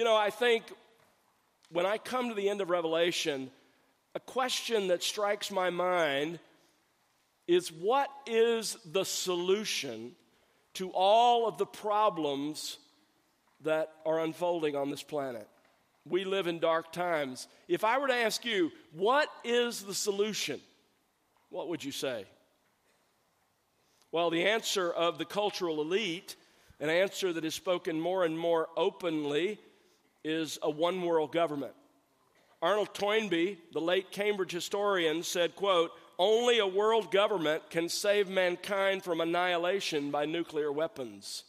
You know, I think when I come to the end of Revelation, a question that strikes my mind is, what is the solution to all of the problems that are unfolding on this planet? We live in dark times. If I were to ask you, what is the solution, what would you say? Well, the answer of the cultural elite, an answer that is spoken more and more openly, is a one-world government. Arnold Toynbee, the late Cambridge historian, said, quote, "Only a world government can save mankind from annihilation by nuclear weapons."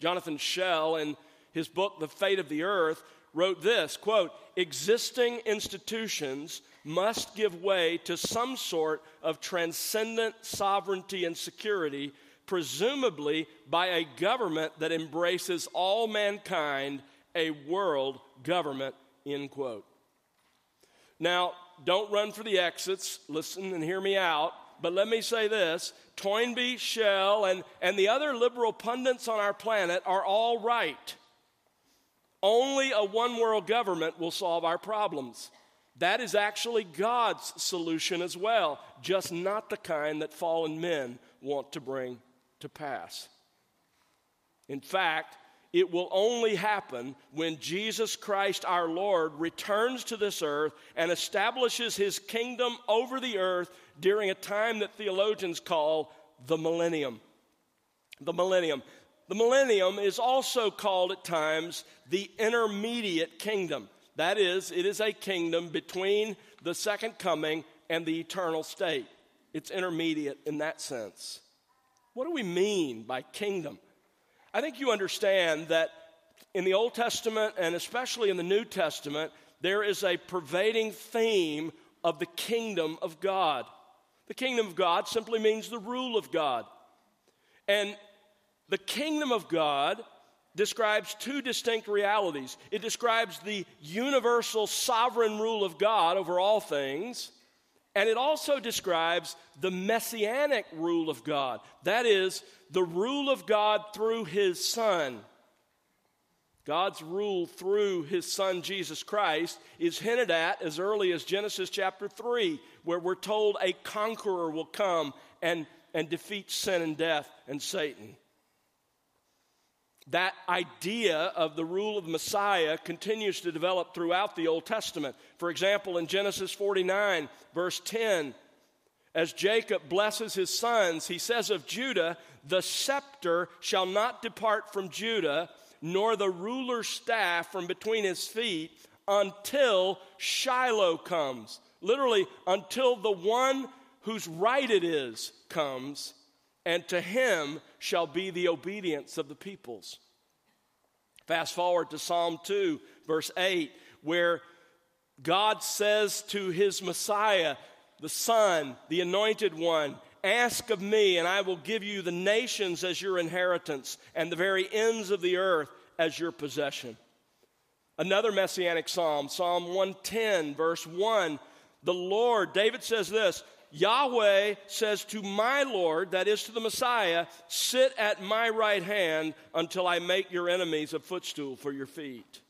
Jonathan Schell, in his book, The Fate of the Earth, wrote this, quote, "Existing institutions must give way to some sort of transcendent sovereignty and security, presumably by a government that embraces all mankind, a world government," end quote. Now, don't run for the exits. Listen and hear me out. But let me say this. Toynbee, Schell, and the other liberal pundits on our planet are all right. Only a one-world government will solve our problems. That is actually God's solution as well, just not the kind that fallen men want to bring to pass. In fact, it will only happen when Jesus Christ our Lord returns to this earth and establishes his kingdom over the earth during a time that theologians call the millennium. The millennium. The millennium is also called at times the intermediate kingdom. That is, it is a kingdom between the second coming and the eternal state. It's intermediate in that sense. What do we mean by kingdom? I think you understand that in the Old Testament and especially in the New Testament, there is a pervading theme of the kingdom of God. The kingdom of God simply means the rule of God. And the kingdom of God describes two distinct realities. It describes the universal sovereign rule of God over all things, and it also describes the messianic rule of God. That is, the rule of God through his Son. God's rule through his Son, Jesus Christ, is hinted at as early as Genesis chapter 3, where we're told a conqueror will come and defeat sin and death and Satan. That idea of the rule of the Messiah continues to develop throughout the Old Testament. For example, in Genesis 49, verse 10, as Jacob blesses his sons, he says of Judah, "The scepter shall not depart from Judah, nor the ruler's staff from between his feet, until Shiloh comes." Literally, until the one whose right it is comes, and to him shall be the obedience of the peoples. Fast forward to Psalm 2, verse 8, where God says to his Messiah, the Son, the Anointed One, "Ask of me, and I will give you the nations as your inheritance, and the very ends of the earth as your possession." Another messianic psalm, Psalm 110, verse 1, the Lord, David says this, "Yahweh says to my Lord," that is to the Messiah, "sit at my right hand until I make your enemies a footstool for your feet."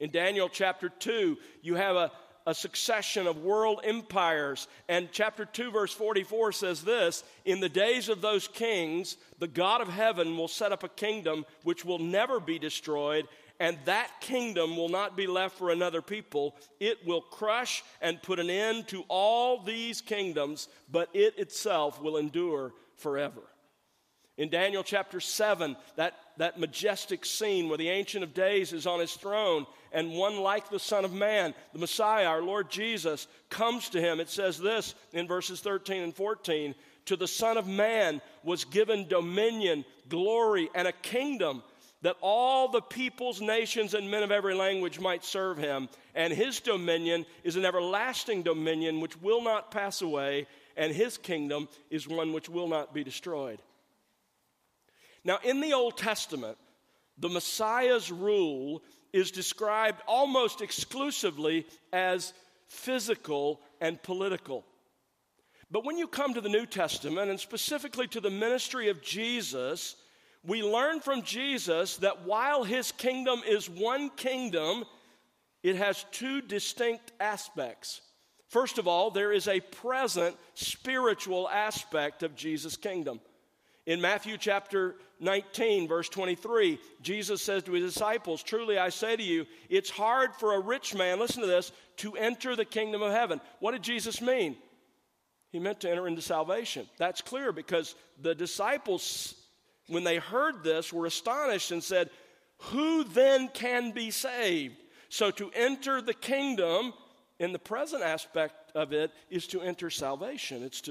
In Daniel chapter 2, you have a succession of world empires. And chapter 2, verse 44 says this, "In the days of those kings, the God of heaven will set up a kingdom which will never be destroyed, and that kingdom will not be left for another people. It will crush and put an end to all these kingdoms, but it itself will endure forever." In Daniel chapter 7, that majestic scene where the Ancient of Days is on his throne, and one like the Son of Man, the Messiah, our Lord Jesus, comes to him. It says this in verses 13 and 14, "To the Son of Man was given dominion, glory, and a kingdom, that all the peoples, nations, and men of every language might serve him. And his dominion is an everlasting dominion which will not pass away, and his kingdom is one which will not be destroyed." Now, in the Old Testament, the Messiah's rule is described almost exclusively as physical and political. But when you come to the New Testament, and specifically to the ministry of Jesus, we learn from Jesus that while his kingdom is one kingdom, it has two distinct aspects. First of all, there is a present spiritual aspect of Jesus' kingdom. In Matthew chapter 19, verse 23, Jesus says to his disciples, "Truly I say to you, it's hard for a rich man," listen to this, "to enter the kingdom of heaven." What did Jesus mean? He meant to enter into salvation. That's clear because the disciples, when they heard this, were astonished and said, "Who then can be saved?" So to enter the kingdom, in the present aspect of it, is to enter salvation. It's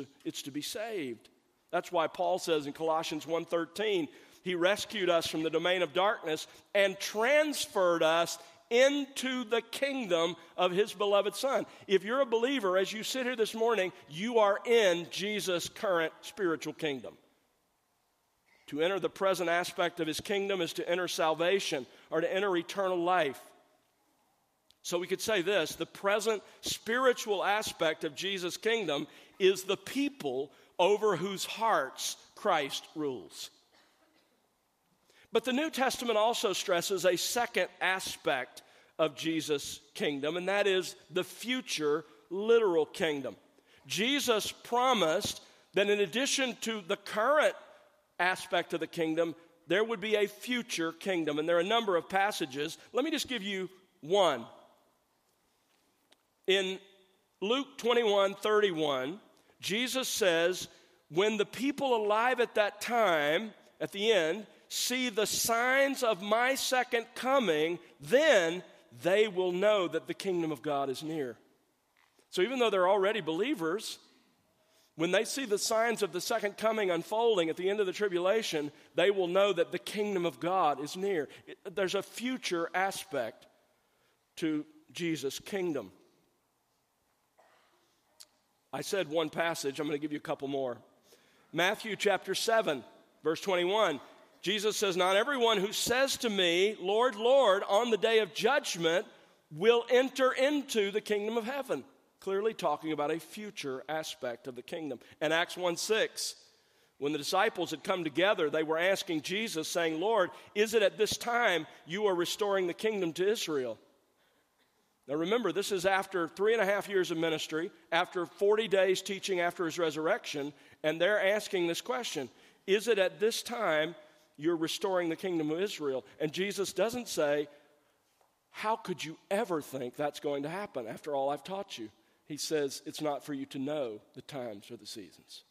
to be saved. That's why Paul says in Colossians 1:13, he rescued us from the domain of darkness and transferred us into the kingdom of his beloved Son. If you're a believer, as you sit here this morning, you are in Jesus' current spiritual kingdom. To enter the present aspect of his kingdom is to enter salvation or to enter eternal life. So we could say this: the present spiritual aspect of Jesus' kingdom is the people over whose hearts Christ rules. But the New Testament also stresses a second aspect of Jesus' kingdom, and that is the future literal kingdom. Jesus promised that in addition to the current aspect of the kingdom, there would be a future kingdom, and there are a number of passages. Let me just give you one. In Luke 21:31, Jesus says, "When the people alive at that time, at the end, see the signs of my second coming, then they will know that the kingdom of God is near." So even though they're already believers, when they see the signs of the second coming unfolding at the end of the tribulation, they will know that the kingdom of God is near. There's a future aspect to Jesus' kingdom. I said one passage. I'm going to give you a couple more. Matthew chapter 7, verse 21. Jesus says, "Not everyone who says to me, 'Lord, Lord,' on the day of judgment will enter into the kingdom of heaven." Clearly talking about a future aspect of the kingdom. And Acts 1:6, when the disciples had come together, they were asking Jesus, saying, "Lord, is it at this time you are restoring the kingdom to Israel?" Now remember, this is after 3.5 years of ministry, after 40 days teaching after his resurrection, and they're asking this question: is it at this time you're restoring the kingdom of Israel? And Jesus doesn't say, "How could you ever think that's going to happen after all I've taught you?" He says, "It's not for you to know the times or the seasons."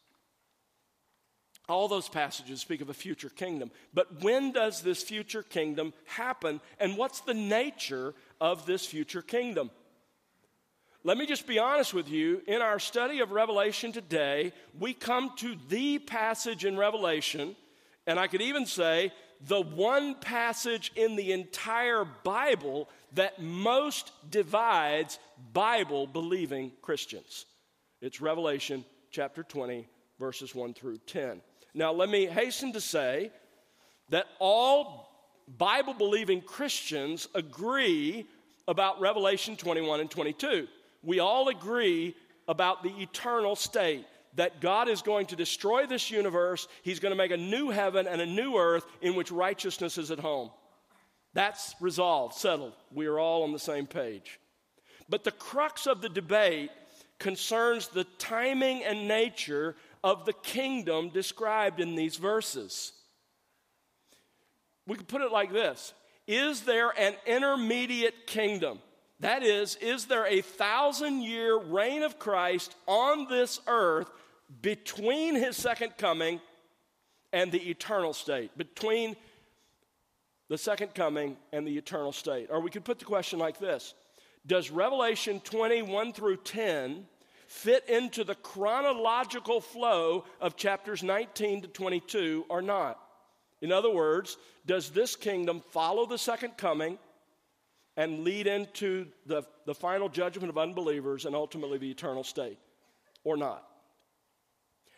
All those passages speak of a future kingdom. But when does this future kingdom happen, and what's the nature of this future kingdom? Let me just be honest with you. In our study of Revelation today, we come to the passage in Revelation, and I could even say the one passage in the entire Bible that most divides Bible-believing Christians. It's Revelation chapter 20, verses 1 through 10. Now, let me hasten to say that all Bible-believing Christians agree about Revelation 21 and 22. We all agree about the eternal state, that God is going to destroy this universe. He's going to make a new heaven and a new earth in which righteousness is at home. That's resolved, settled. We are all on the same page. But the crux of the debate concerns the timing and nature of the kingdom described in these verses. We could put it like this: is there an intermediate kingdom? That is there a 1,000-year reign of Christ on this earth between his second coming and the eternal state? Between the second coming and the eternal state. Or we could put the question like this: does Revelation 21 through 10 fit into the chronological flow of chapters 19 to 22 or not? In other words, does this kingdom follow the second coming and lead into the final judgment of unbelievers and ultimately the eternal state, or not?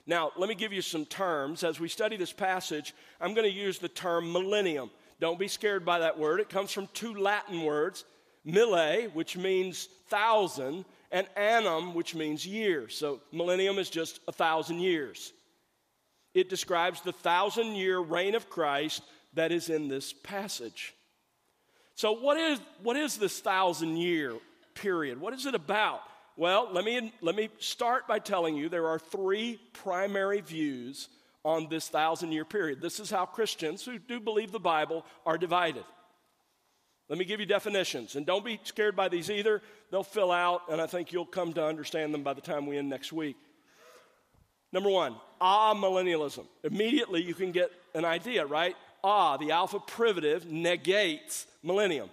Now, let me give you some terms. As we study this passage, I'm going to use the term millennium. Don't be scared by that word. It comes from two Latin words, mille, which means 1,000, and annum, which means year. So millennium is just 1,000 years. It describes the 1,000-year reign of Christ that is in this passage. So what is this 1,000-year period? What is it about? Well, let me start by telling you there are three primary views on this 1,000-year period. This is how Christians who do believe the Bible are divided. Let me give you definitions, and don't be scared by these either. They'll fill out, and I think you'll come to understand them by the time we end next week. Number one, amillennialism. Immediately you can get an idea, right? The alpha privative negates millennium.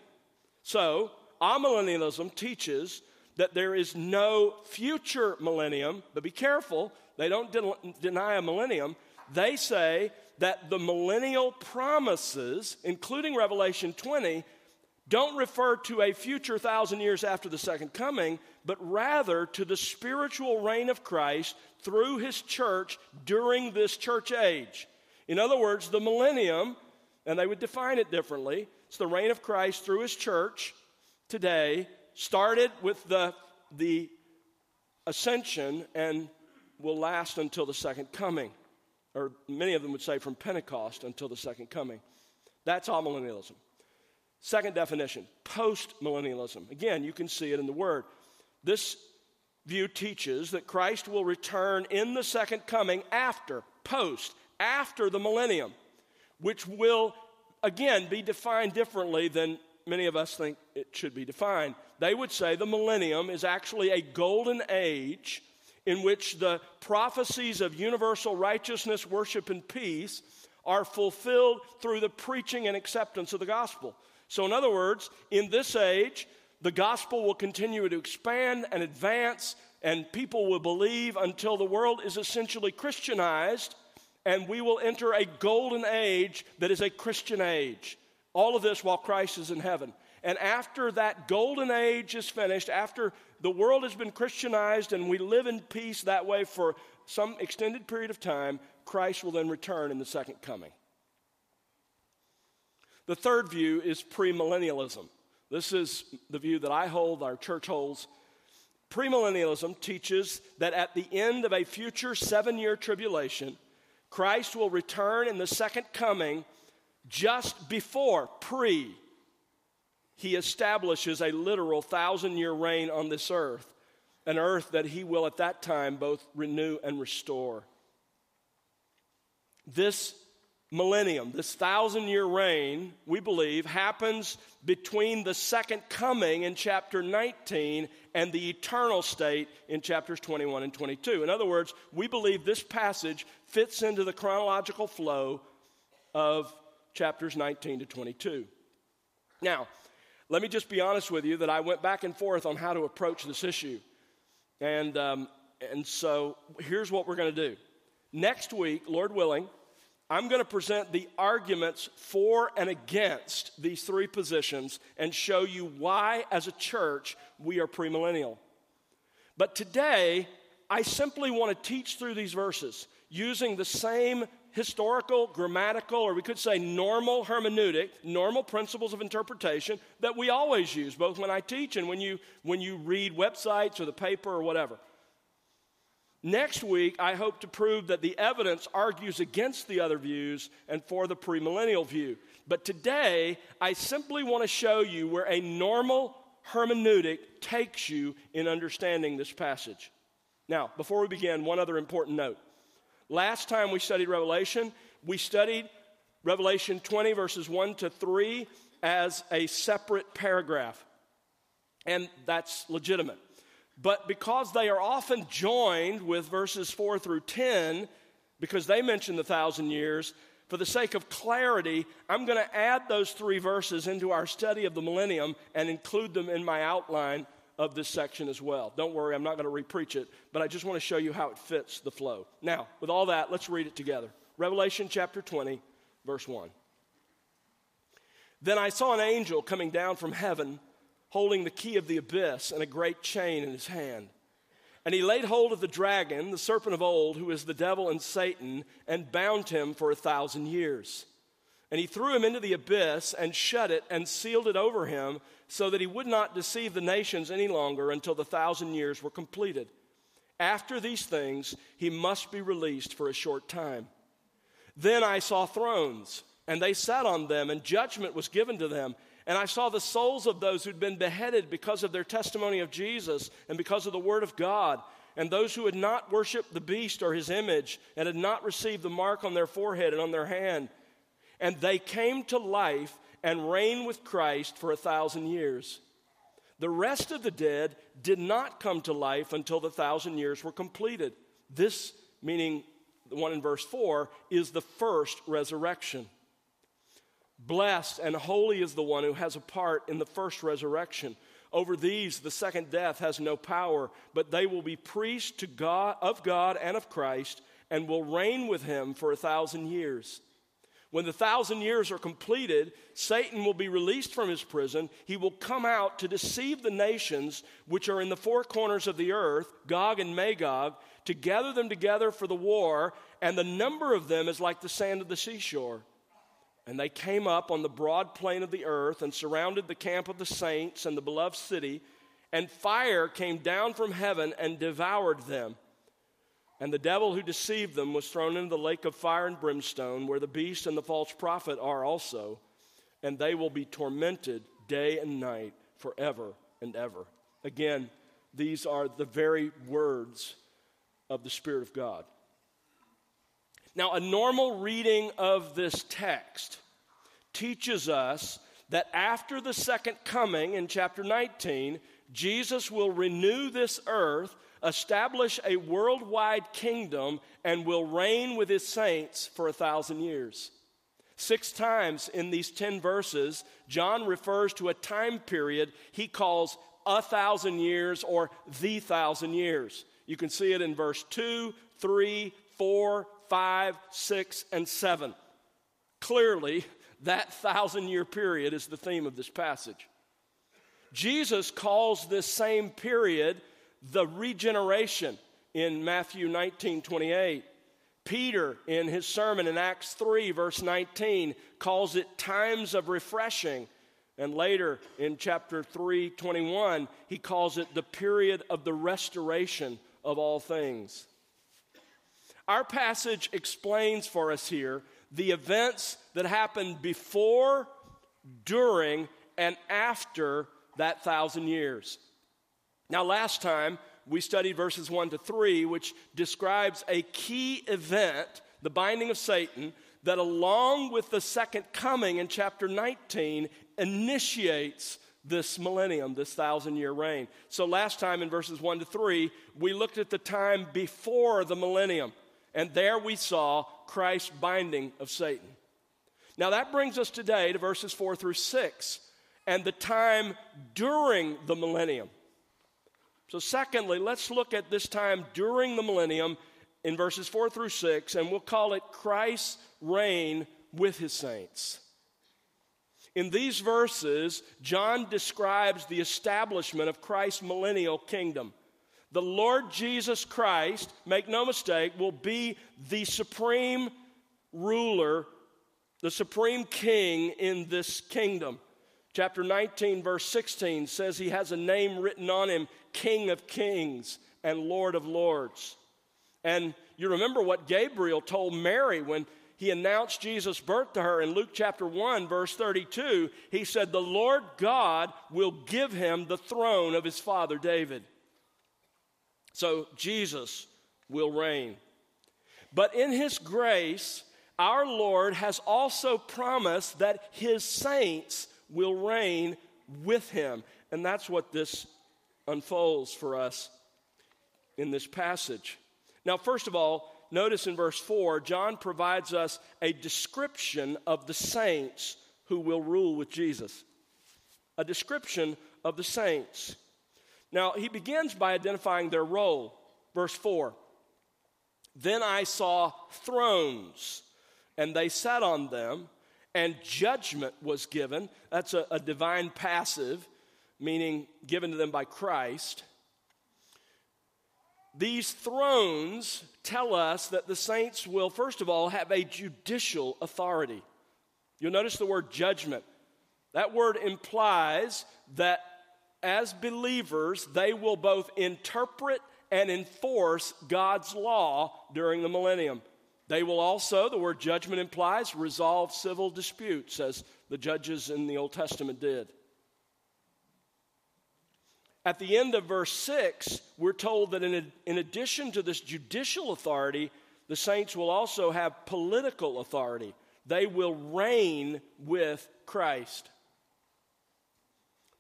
So amillennialism teaches that there is no future millennium, but be careful, they don't deny a millennium. They say that the millennial promises, including Revelation 20, don't refer to a future 1,000 years after the second coming, but rather to the spiritual reign of Christ through his church during this church age. In other words, the millennium, and they would define it differently, it's the reign of Christ through his church today, started with the ascension and will last until the second coming. Or many of them would say from Pentecost until the second coming. That's amillennialism. Second definition, post-millennialism. Again, you can see it in the word. This view teaches that Christ will return in the second coming after the millennium, which will, again, be defined differently than many of us think it should be defined. They would say the millennium is actually a golden age in which the prophecies of universal righteousness, worship, and peace are fulfilled through the preaching and acceptance of the gospel. So in other words, in this age, the gospel will continue to expand and advance, and people will believe until the world is essentially Christianized, and we will enter a golden age that is a Christian age. All of this while Christ is in heaven. And after that golden age is finished, after the world has been Christianized and we live in peace that way for some extended period of time, Christ will then return in the second coming. The third view is premillennialism. This is the view that I hold, our church holds. Premillennialism teaches that at the end of a future 7-year tribulation, Christ will return in the second coming just before he establishes a literal 1,000-year reign on this earth, an earth that he will at that time both renew and restore. This millennium, this 1,000-year reign, we believe, happens between the second coming in chapter 19 and the eternal state in chapters 21 and 22. In other words, we believe this passage fits into the chronological flow of chapters 19 to 22. Now, let me just be honest with you that I went back and forth on how to approach this issue. And so here's what we're going to do. Next week, Lord willing, I'm going to present the arguments for and against these three positions and show you why, as a church, we are premillennial. But today, I simply want to teach through these verses using the same historical, grammatical, or we could say normal hermeneutic, normal principles of interpretation that we always use, both when I teach and when you read websites or the paper or whatever. Next week, I hope to prove that the evidence argues against the other views and for the premillennial view. But today, I simply want to show you where a normal hermeneutic takes you in understanding this passage. Now, before we begin, one other important note. Last time we studied Revelation 20, verses 1 to 3 as a separate paragraph. And that's legitimate. But because they are often joined with verses 4 through 10, because they mention the 1,000 years, for the sake of clarity, I'm going to add those three verses into our study of the millennium and include them in my outline of this section as well. Don't worry, I'm not going to re-preach it, but I just want to show you how it fits the flow. Now, with all that, let's read it together. Revelation chapter 20, verse 1. Then I saw an angel coming down from heaven, holding the key of the abyss and a great chain in his hand. And he laid hold of the dragon, the serpent of old, who is the devil and Satan, and bound him for 1,000 years. And he threw him into the abyss and shut it and sealed it over him so that he would not deceive the nations any longer until the 1,000 years were completed. After these things, he must be released for a short time. Then I saw thrones, and they sat on them, and judgment was given to them. And I saw the souls of those who'd been beheaded because of their testimony of Jesus and because of the word of God, and those who had not worshiped the beast or his image and had not received the mark on their forehead and on their hand. And they came to life and reigned with Christ for 1,000 years. The rest of the dead did not come to life until the 1,000 years were completed. This, meaning the one in verse 4, is the first resurrection. Blessed and holy is the one who has a part in the first resurrection. Over these, the second death has no power, but they will be priests to God, of God and of Christ, and will reign with him for 1,000 years. When the 1,000 years are completed, Satan will be released from his prison. He will come out to deceive the nations which are in the four corners of the earth, Gog and Magog, to gather them together for the war, and the number of them is like the sand of the seashore. And they came up on the broad plain of the earth and surrounded the camp of the saints and the beloved city, and fire came down from heaven and devoured them. And the devil who deceived them was thrown into the lake of fire and brimstone, where the beast and the false prophet are also, and they will be tormented day and night forever and ever. Again, these are the very words of the Spirit of God. Now, a normal reading of this text teaches us that after the second coming in chapter 19, Jesus will renew this earth, establish a worldwide kingdom, and will reign with his saints for 1,000 years. 6 times in these 10 verses, John refers to a time period he calls 1,000 years or the 1,000 years. You can see it in verse 2, 3, 4, 5, 6, and 7. Clearly, that 1,000-year period is the theme of this passage. Jesus calls this same period the regeneration in Matthew 19:28. Peter, in his sermon in Acts 3, verse 19, calls it times of refreshing. And later in chapter 3:21, he calls it the period of the restoration of all things. Our passage explains for us here the events that happened before, during, and after that 1,000 years. Now, last time we studied verses 1 to 3, which describes a key event, the binding of Satan, that along with the second coming in chapter 19 initiates this millennium, this 1,000-year reign. So last time in verses 1 to 3, we looked at the time before the millennium, and there we saw Christ's binding of Satan. Now that brings us today to verses 4 through 6 and the time during the millennium. So secondly, let's look at this time during the millennium in verses 4 through 6, and we'll call it Christ's reign with his saints. In these verses, John describes the establishment of Christ's millennial kingdom. The Lord Jesus Christ, make no mistake, will be the supreme ruler, the supreme king in this kingdom. Chapter 19, verse 16 says he has a name written on him, King of Kings and Lord of Lords. And you remember what Gabriel told Mary when he announced Jesus' birth to her in Luke chapter 1, verse 32. He said, the Lord God will give him the throne of his father David. So Jesus will reign. But in his grace, our Lord has also promised that his saints will reign with him. And that's what this unfolds for us in this passage. Now, first of all, notice in verse 4, John provides us a description of the saints who will rule with Jesus. A description of the saints. Now, he begins by identifying their role. Verse 4, then I saw thrones, and they sat on them, and judgment was given. That's a divine passive, meaning given to them by Christ. These thrones tell us that the saints will, first of all, have a judicial authority. You'll notice the word judgment. That word implies that as believers, they will both interpret and enforce God's law during the millennium. They will also, the word judgment implies, resolve civil disputes as the judges in the Old Testament did. At the end of verse 6, we're told that in addition to this judicial authority, the saints will also have political authority. They will reign with Christ.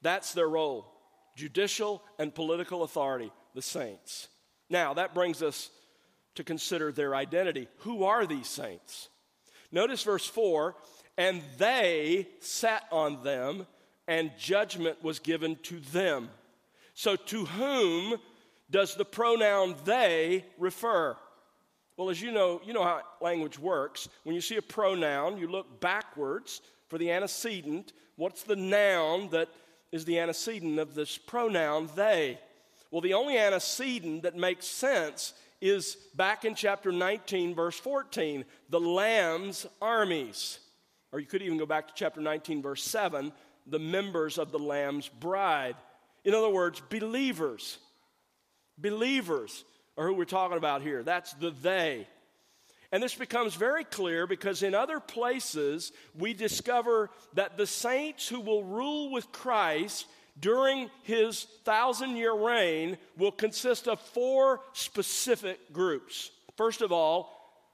That's their role, judicial and political authority, the saints. Now, that brings us to consider their identity. Who are these saints? Notice verse 4, and they sat on them, and judgment was given to them. So to whom does the pronoun they refer? Well, as you know how language works. When you see a pronoun, you look backwards for the antecedent. What's the noun that is the antecedent of this pronoun they? Well, the only antecedent that makes sense is back in chapter 19, verse 14, the Lamb's armies. Or you could even go back to chapter 19, verse 7, the members of the Lamb's bride. In other words, believers. Believers are who we're talking about here. That's the they. And this becomes very clear because in other places we discover that the saints who will rule with Christ during his 1,000-year reign will consist of four specific groups. First of all,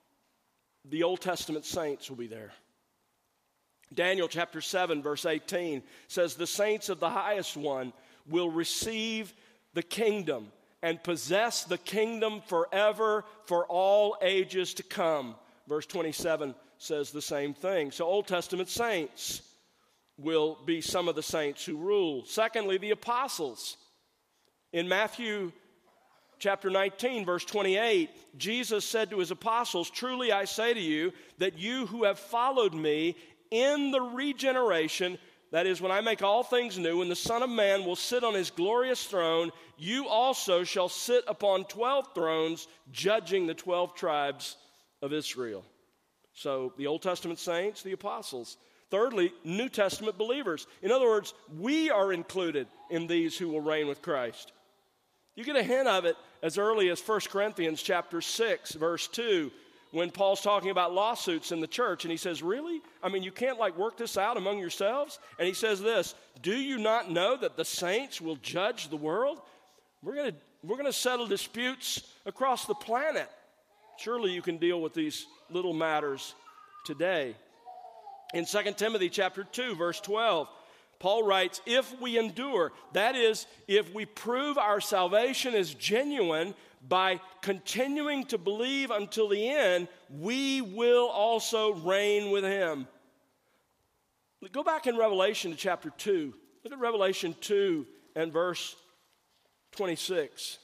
the Old Testament saints will be there. Daniel chapter 7, verse 18 says, the saints of the highest one will receive the kingdom and possess the kingdom forever for all ages to come. Verse 27 says the same thing. So Old Testament saints will be some of the saints who rule. Secondly, the apostles. In Matthew chapter 19, verse 28, Jesus said to his apostles, truly I say to you that you who have followed me in the regeneration, that is, when I make all things new, when the Son of Man will sit on his glorious throne, you also shall sit upon 12 thrones, judging the 12 tribes of Israel. So the Old Testament saints, the apostles. Thirdly, New Testament believers. In other words, we are included in these who will reign with Christ. You get a hint of it as early as 1 Corinthians chapter 6, verse 2. When Paul's talking about lawsuits in the church, and he says, really? I mean, you can't, work this out among yourselves? And he says this, do you not know that the saints will judge the world? We're going to settle disputes across the planet. Surely you can deal with these little matters today. In 2 Timothy chapter 2, verse 12, Paul writes, if we endure, that is, if we prove our salvation is genuine, by continuing to believe until the end, we will also reign with him. Go back in Revelation to chapter 2. Look at Revelation 2 and verse 26.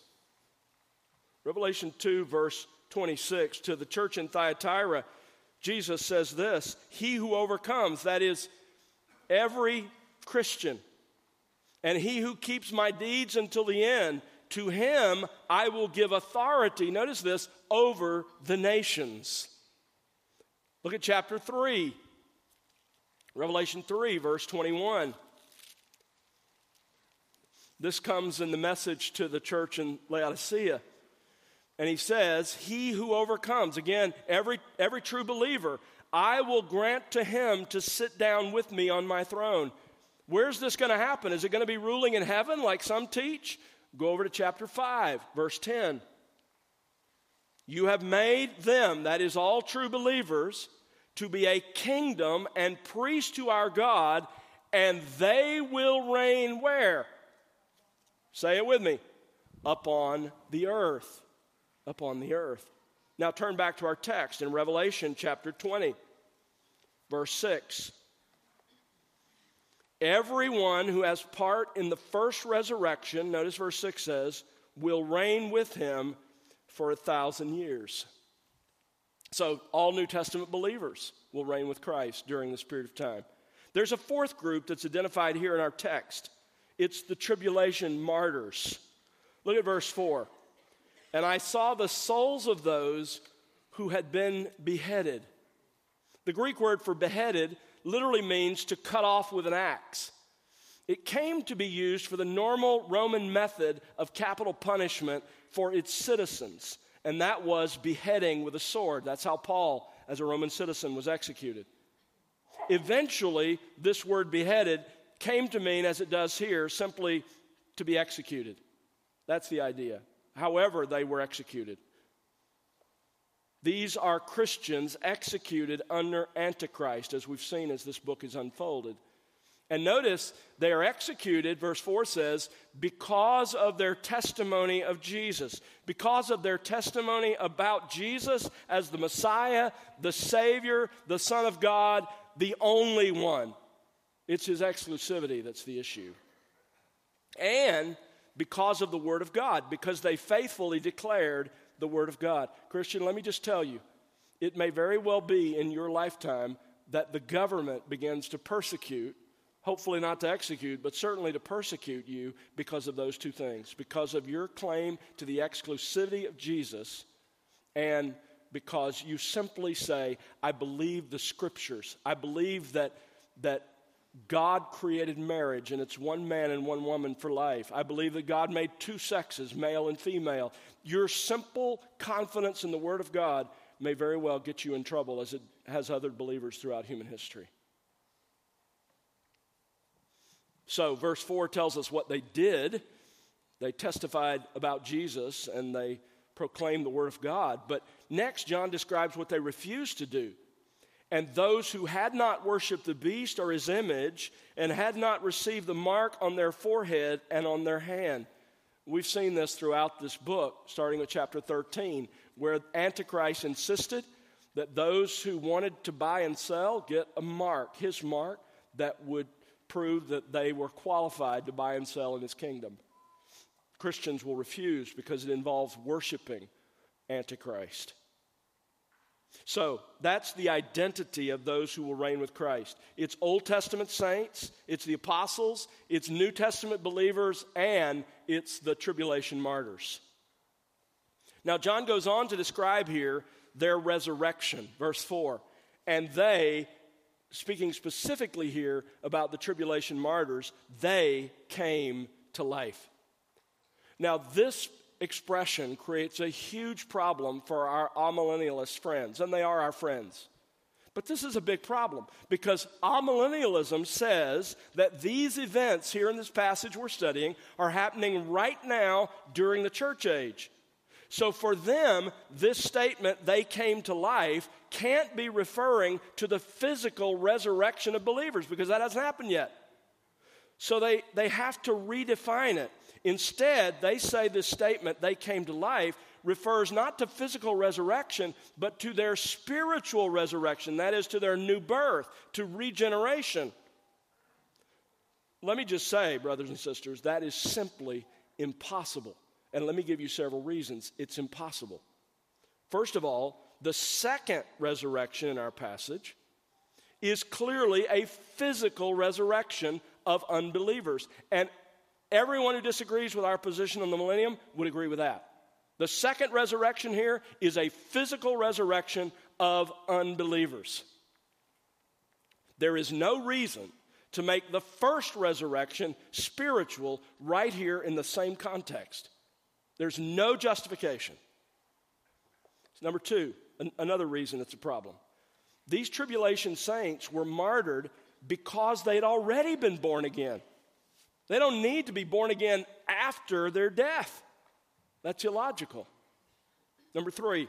Revelation 2, verse 26. To the church in Thyatira, Jesus says this, he who overcomes, that is, every Christian, and he who keeps my deeds until the end, to him I will give authority, notice this, over the nations. Look at chapter 3, Revelation 3, verse 21. This comes in the message to the church in Laodicea. And he says, he who overcomes, again, every true believer, I will grant to him to sit down with me on my throne. Where's this going to happen? Is it going to be ruling in heaven like some teach? Go over to chapter 5, verse 10. You have made them, that is all true believers, to be a kingdom and priests to our God, and they will reign where? Say it with me. Upon the earth. Upon the earth. Now turn back to our text in Revelation chapter 20, verse 6. Everyone who has part in the first resurrection, notice verse 6 says, will reign with him for 1,000 years. So all New Testament believers will reign with Christ during this period of time. There's a fourth group that's identified here in our text. It's the tribulation martyrs. Look at verse 4. And I saw the souls of those who had been beheaded. The Greek word for beheaded literally means to cut off with an axe. It came to be used for the normal Roman method of capital punishment for its citizens. and that was beheading with a sword. That's how Paul, as a Roman citizen, was executed. Eventually, this word beheaded came to mean, as it does here, simply to be executed. That's the idea. However they were executed. These are Christians executed under Antichrist, as we've seen as this book is unfolded. And notice, they are executed, verse 4 says, because of their testimony of Jesus. Because of their testimony about Jesus as the Messiah, the Savior, the Son of God, the only one. It's his exclusivity that's the issue. And because of the Word of God, because they faithfully declared the Word of God. Christian, let me just tell you, it may very well be in your lifetime that the government begins to persecute, hopefully not to execute, but certainly to persecute you because of those two things, because of your claim to the exclusivity of Jesus and because you simply say, I believe the Scriptures. I believe that God created marriage, and it's one man and one woman for life. I believe that God made two sexes, male and female. Your simple confidence in the Word of God may very well get you in trouble, as it has other believers throughout human history. So verse 4 tells us what they did. They testified about Jesus, and they proclaimed the Word of God. But next, John describes what they refused to do. And those who had not worshiped the beast or his image and had not received the mark on their forehead and on their hand. We've seen this throughout this book, starting with chapter 13, where Antichrist insisted that those who wanted to buy and sell get a mark, his mark, that would prove that they were qualified to buy and sell in his kingdom. Christians will refuse because it involves worshiping Antichrist. So that's the identity of those who will reign with Christ. It's Old Testament saints, it's the apostles, it's New Testament believers, and it's the tribulation martyrs. Now John goes on to describe here their resurrection, verse 4. And they, speaking specifically here about the tribulation martyrs, they came to life. Now this expression creates a huge problem for our amillennialist friends, and they are our friends. But this is a big problem because amillennialism says that these events here in this passage we're studying are happening right now during the church age. So for them, this statement, they came to life, can't be referring to the physical resurrection of believers because that hasn't happened yet. So they have to redefine it. Instead, they say this statement, they came to life, refers not to physical resurrection, but to their spiritual resurrection, that is to their new birth, to regeneration. Let me just say, brothers and sisters, that is simply impossible. And let me give you several reasons it's impossible. First of all, the second resurrection in our passage is clearly a physical resurrection of unbelievers. And everyone who disagrees with our position on the millennium would agree with that. The second resurrection here is a physical resurrection of unbelievers. There is no reason to make the first resurrection spiritual right here in the same context. There's no justification. Number two, another reason it's a problem. These tribulation saints were martyred because they'd already been born again. They don't need to be born again after their death. That's illogical. Number three,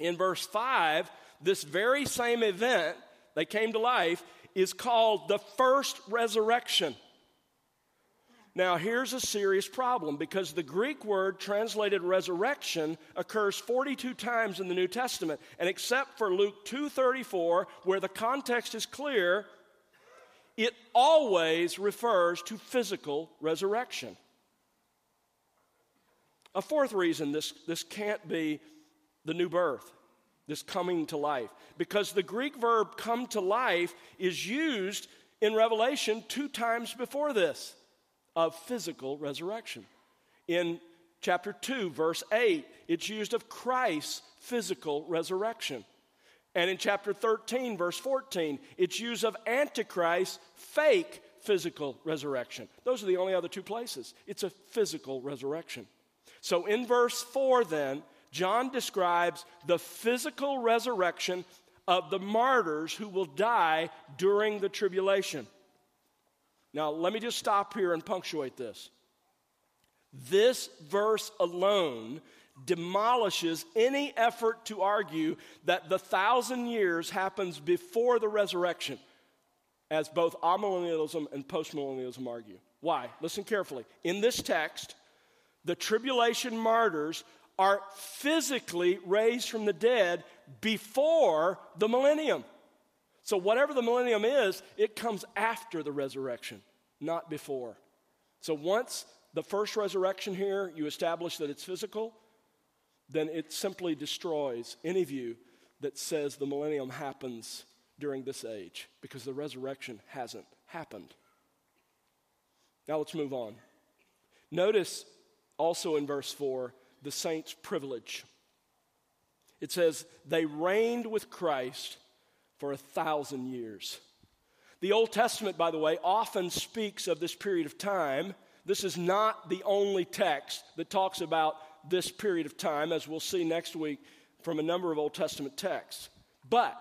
in verse 5, this very same event, they came to life, is called the first resurrection. Now, here's a serious problem because the Greek word translated resurrection occurs 42 times in the New Testament. And except for Luke 2:34, where the context is clear, it always refers to physical resurrection. A fourth reason this can't be the new birth, this coming to life, because the Greek verb come to life is used in Revelation 2 times before this of physical resurrection. In chapter 2, verse 8, it's used of Christ's physical resurrection. And in chapter 13, verse 14, it's use of Antichrist's fake physical resurrection. Those are the only other two places. It's a physical resurrection. So in verse 4 then, John describes the physical resurrection of the martyrs who will die during the tribulation. Now, let me just stop here and punctuate this. This verse alone demolishes any effort to argue that the 1,000 years happens before the resurrection, as both amillennialism and postmillennialism argue. Why? Listen carefully. In this text, the tribulation martyrs are physically raised from the dead before the millennium. So whatever the millennium is, it comes after the resurrection, not before. So once the first resurrection here, you establish that it's physical, then it simply destroys any view that says the millennium happens during this age, because the resurrection hasn't happened. Now let's move on. Notice also in verse 4, the saints' privilege. It says, they reigned with Christ for 1,000 years. The Old Testament, by the way, often speaks of this period of time. This is not the only text that talks about this period of time, as we'll see next week from a number of Old Testament texts. But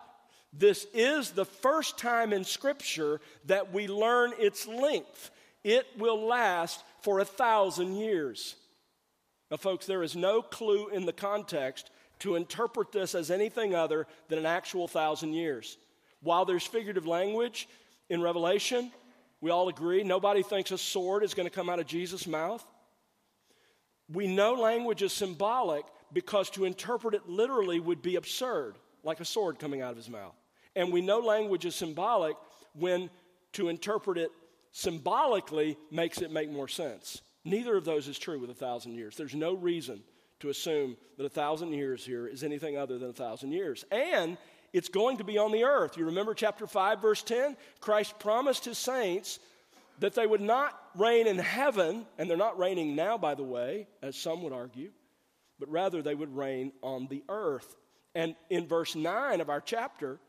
this is the first time in Scripture that we learn its length. It will last for 1,000 years. Now, folks, there is no clue in the context to interpret this as anything other than an actual 1,000 years. While there's figurative language in Revelation, we all agree nobody thinks a sword is going to come out of Jesus' mouth. We know language is symbolic because to interpret it literally would be absurd, like a sword coming out of his mouth. And we know language is symbolic when to interpret it symbolically makes it make more sense. Neither of those is true with 1,000 years. There's no reason to assume that 1,000 years here is anything other than 1,000 years. And it's going to be on the earth. You remember chapter 5, verse 10? Christ promised his saints that they would not reign in heaven, and they're not reigning now, by the way, as some would argue, but rather they would reign on the earth. And in verse 9 of our chapter,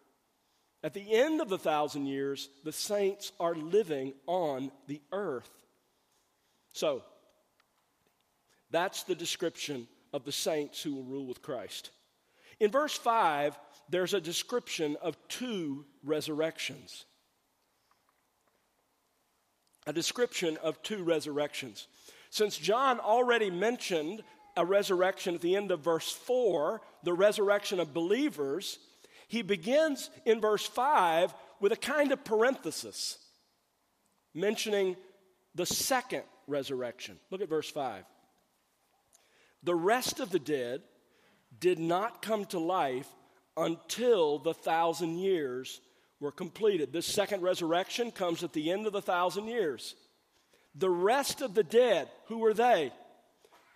at the end of the 1,000 years, the saints are living on the earth. So, that's the description of the saints who will rule with Christ. In verse 5, there's a description of two resurrections. A description of two resurrections. Since John already mentioned a resurrection at the end of verse 4, the resurrection of believers, he begins in verse 5 with a kind of parenthesis, mentioning the second resurrection. Look at verse 5. The rest of the dead did not come to life until the 1,000 years were completed. This second resurrection comes at the end of the 1,000 years. The rest of the dead, who are they?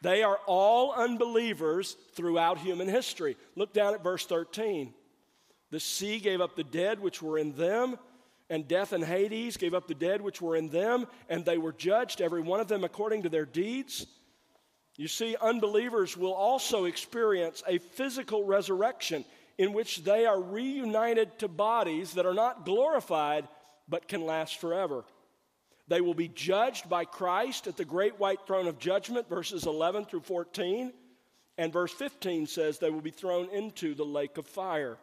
They are all unbelievers throughout human history. Look down at verse 13. The sea gave up the dead which were in them, and death and Hades gave up the dead which were in them, and they were judged, every one of them according to their deeds. You see, unbelievers will also experience a physical resurrection in which they are reunited to bodies that are not glorified but can last forever. They will be judged by Christ at the great white throne of judgment, verses 11 through 14. And verse 15 says they will be thrown into the lake of fire.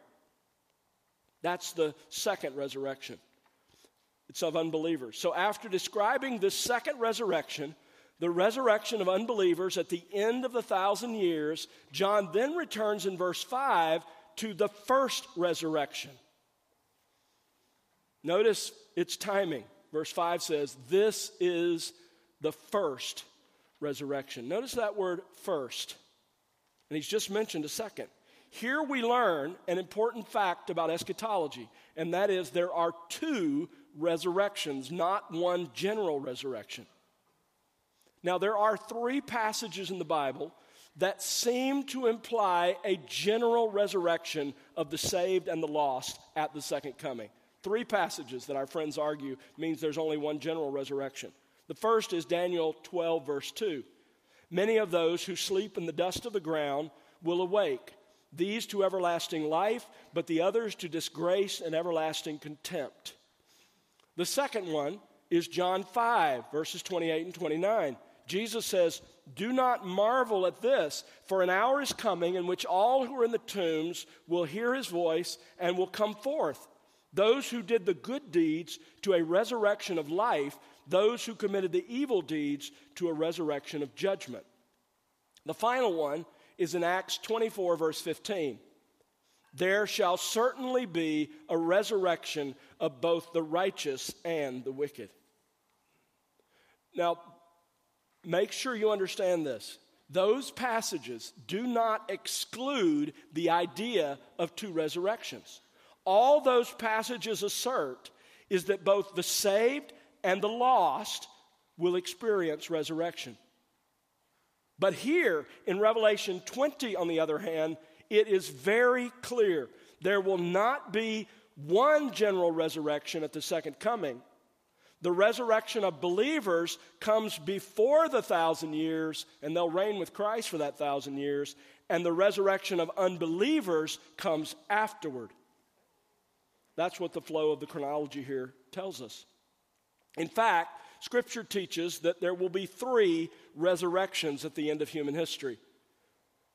That's the second resurrection. It's of unbelievers. So after describing this second resurrection, the resurrection of unbelievers at the end of the 1,000 years, John then returns in verse 5 to the first resurrection. Notice its timing. Verse 5 says, this is the first resurrection. Notice that word first. And he's just mentioned a second. Here we learn an important fact about eschatology, and that is there are two resurrections, not one general resurrection. Now, there are three passages in the Bible that seem to imply a general resurrection of the saved and the lost at the second coming. Three passages that our friends argue means there's only one general resurrection. The first is Daniel 12, verse 2. Many of those who sleep in the dust of the ground will awake, these to everlasting life, but the others to disgrace and everlasting contempt. The second one is John 5, verses 28 and 29. Jesus says, "Do not marvel at this, for an hour is coming in which all who are in the tombs will hear his voice and will come forth. Those who did the good deeds to a resurrection of life, those who committed the evil deeds to a resurrection of judgment." The final one is in Acts 24, verse 15. "There shall certainly be a resurrection of both the righteous and the wicked." Now, make sure you understand this. Those passages do not exclude the idea of two resurrections. All those passages assert is that both the saved and the lost will experience resurrection. But here in Revelation 20, on the other hand, it is very clear. There will not be one general resurrection at the second coming. The resurrection of believers comes before the 1,000 years, and they'll reign with Christ for that 1,000 years, and the resurrection of unbelievers comes afterward. That's what the flow of the chronology here tells us. In fact, Scripture teaches that there will be three resurrections at the end of human history.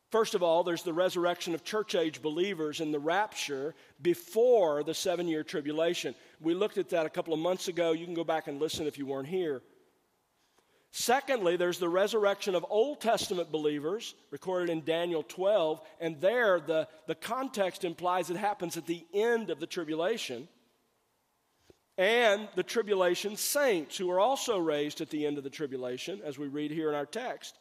First of all, there's the resurrection of church-age believers in the rapture before the 7-year tribulation. We looked at that a couple of months ago. You can go back and listen if you weren't here. Secondly, there's the resurrection of Old Testament believers recorded in Daniel 12, and there the context implies it happens at the end of the tribulation. And the tribulation saints, who are also raised at the end of the tribulation, as we read here in our text,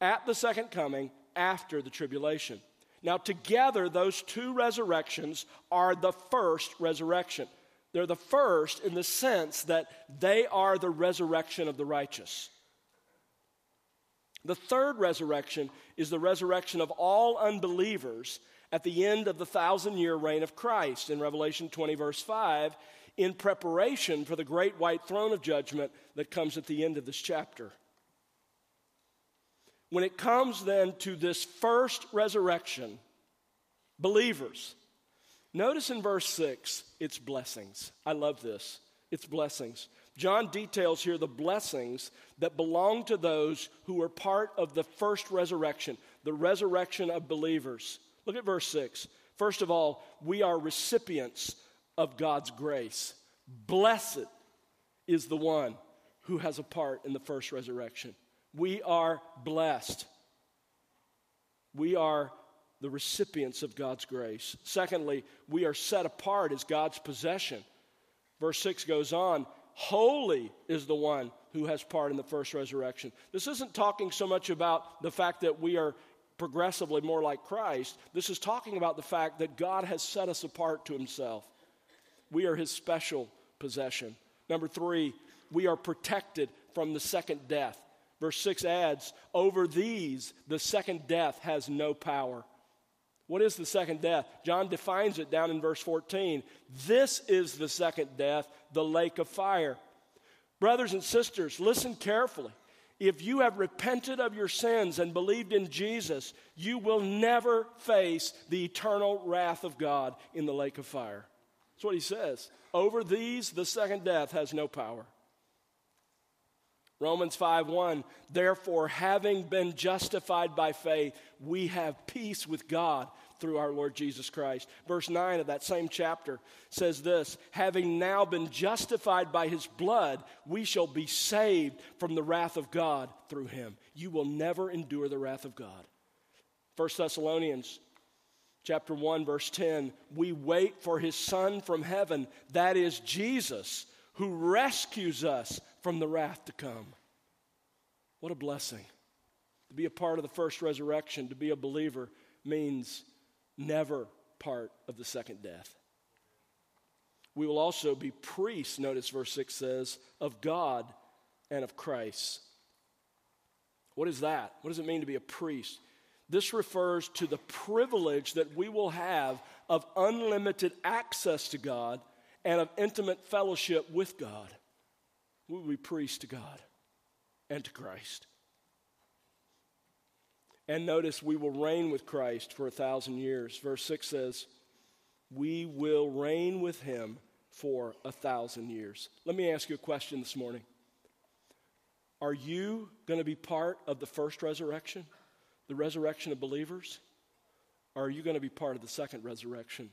at the second coming after the tribulation. Now, together, those two resurrections are the first resurrection. They're the first in the sense that they are the resurrection of the righteous. The third resurrection is the resurrection of all unbelievers at the end of the 1,000-year reign of Christ in Revelation 20, verse 5, in preparation for the great white throne of judgment that comes at the end of this chapter. When it comes then to this first resurrection, believers, notice in verse 6, it's blessings. I love this. It's blessings. John details here the blessings that belong to those who were part of the first resurrection, the resurrection of believers. Look at verse 6. First of all, we are recipients of God's grace. Blessed is the one who has a part in the first resurrection. We are blessed. We are the recipients of God's grace. Secondly, we are set apart as God's possession. Verse 6 goes on, holy is the one who has part in the first resurrection. This isn't talking so much about the fact that we are progressively more like Christ. This is talking about the fact that God has set us apart to himself. We are his special possession. Number 3, we are protected from the second death. Verse 6 adds, over these, the second death has no power. What is the second death? John defines it down in verse 14. This is the second death, the lake of fire. Brothers and sisters, listen carefully. If you have repented of your sins and believed in Jesus, you will never face the eternal wrath of God in the lake of fire. That's what he says. Over these, the second death has no power. Romans 5:1, therefore, having been justified by faith, we have peace with God through our Lord Jesus Christ. Verse 9 of that same chapter says this, having now been justified by his blood, we shall be saved from the wrath of God through him. You will never endure the wrath of God. 1 Thessalonians chapter 1, verse 10, we wait for his Son from heaven, that is Jesus, who rescues us from the wrath to come. What a blessing. To be a part of the first resurrection, to be a believer, means never part of the second death. We will also be priests, notice verse 6 says, of God and of Christ. What is that? What does it mean to be a priest? This refers to the privilege that we will have of unlimited access to God and of intimate fellowship with God. We will be priests to God and to Christ. And notice, we will reign with Christ for 1,000 years. Verse 6 says, we will reign with him for 1,000 years. Let me ask you a question this morning. Are you going to be part of the first resurrection, the resurrection of believers? Or are you going to be part of the second resurrection?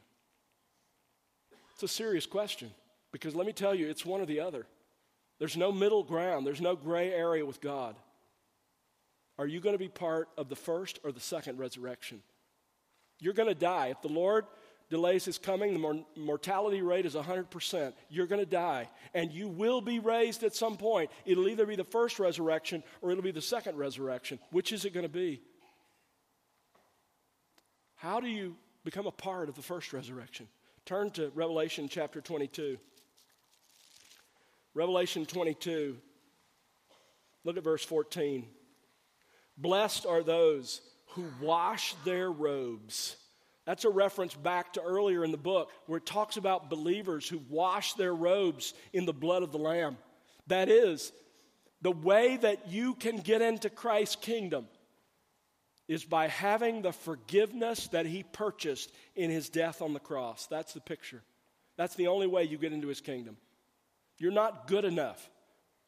It's a serious question, because let me tell you, it's one or the other. There's no middle ground. There's no gray area with God. Are you going to be part of the first or the second resurrection? You're going to die. If the Lord delays his coming, the mortality rate is 100%. You're going to die, and you will be raised at some point. It'll either be the first resurrection or it'll be the second resurrection. Which is it going to be? How do you become a part of the first resurrection? Turn to Revelation chapter 22. Revelation 22, look at verse 14. Blessed are those who wash their robes. That's a reference back to earlier in the book where it talks about believers who wash their robes in the blood of the Lamb. That is, the way that you can get into Christ's kingdom is by having the forgiveness that he purchased in his death on the cross. That's the picture. That's the only way you get into his kingdom. You're not good enough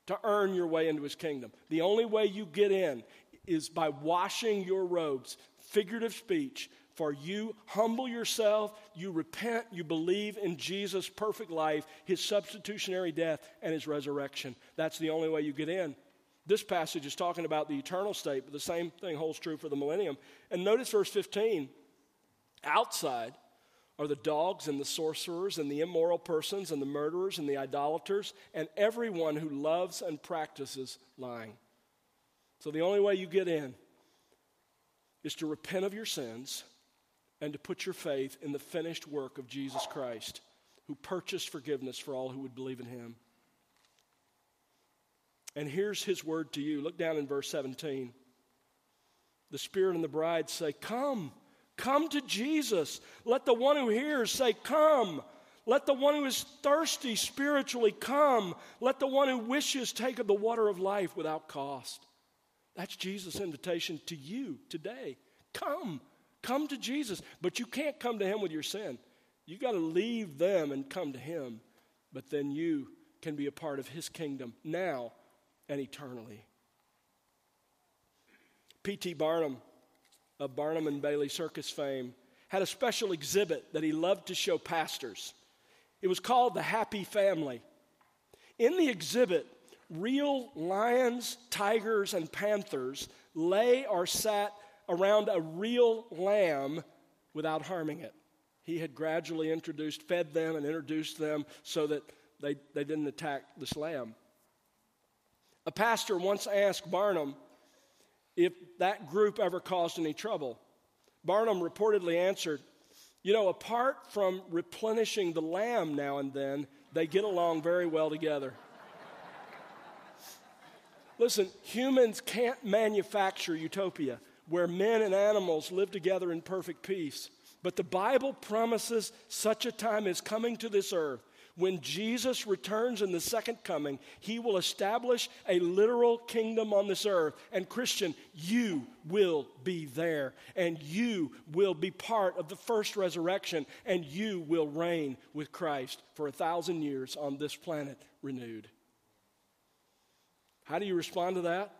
to earn your way into his kingdom. The only way you get in is by washing your robes, figurative speech, for you humble yourself, you repent, you believe in Jesus' perfect life, his substitutionary death, and his resurrection. That's the only way you get in. This passage is talking about the eternal state, but the same thing holds true for the millennium. And notice verse 15, outside are the dogs and the sorcerers and the immoral persons and the murderers and the idolaters and everyone who loves and practices lying. So the only way you get in is to repent of your sins and to put your faith in the finished work of Jesus Christ, who purchased forgiveness for all who would believe in him. And here's his word to you. Look down in verse 17. The Spirit and the bride say, come. Come to Jesus. Let the one who hears say, come. Let the one who is thirsty spiritually come. Let the one who wishes take of the water of life without cost. That's Jesus' invitation to you today. Come. Come to Jesus. But you can't come to him with your sin. You got to leave them and come to him. But then you can be a part of his kingdom now and eternally. P.T. Barnum, of Barnum and Bailey circus fame, had a special exhibit that he loved to show pastors. It was called The Happy Family. In the exhibit, real lions, tigers, and panthers lay or sat around a real lamb without harming it. He had gradually fed them and introduced them so that they didn't attack this lamb. A pastor once asked Barnum if that group ever caused any trouble. Barnum reportedly answered, apart from replenishing the lamb now and then, they get along very well together. Listen, humans can't manufacture utopia where men and animals live together in perfect peace. But the Bible promises such a time is coming to this earth. When Jesus returns in the second coming, he will establish a literal kingdom on this earth. And Christian, you will be there. And you will be part of the first resurrection. And you will reign with Christ for 1,000 years on this planet renewed. How do you respond to that?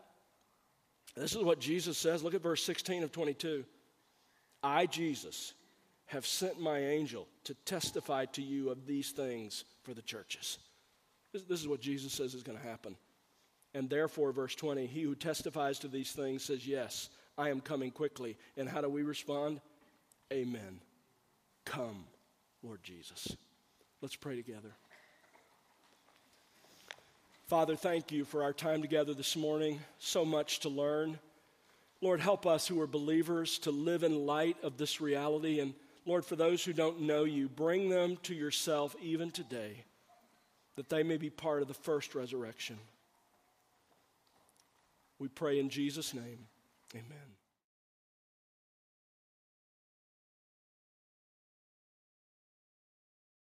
This is what Jesus says. Look at verse 16 of 22. I, Jesus, have sent my angel to testify to you of these things for the churches. This is what Jesus says is going to happen. And therefore, verse 20, he who testifies to these things says, yes, I am coming quickly. And how do we respond? Amen. Come, Lord Jesus. Let's pray together. Father, thank you for our time together this morning. So much to learn. Lord, help us who are believers to live in light of this reality, and Lord, for those who don't know you, bring them to yourself even today, that they may be part of the first resurrection. We pray in Jesus' name, amen.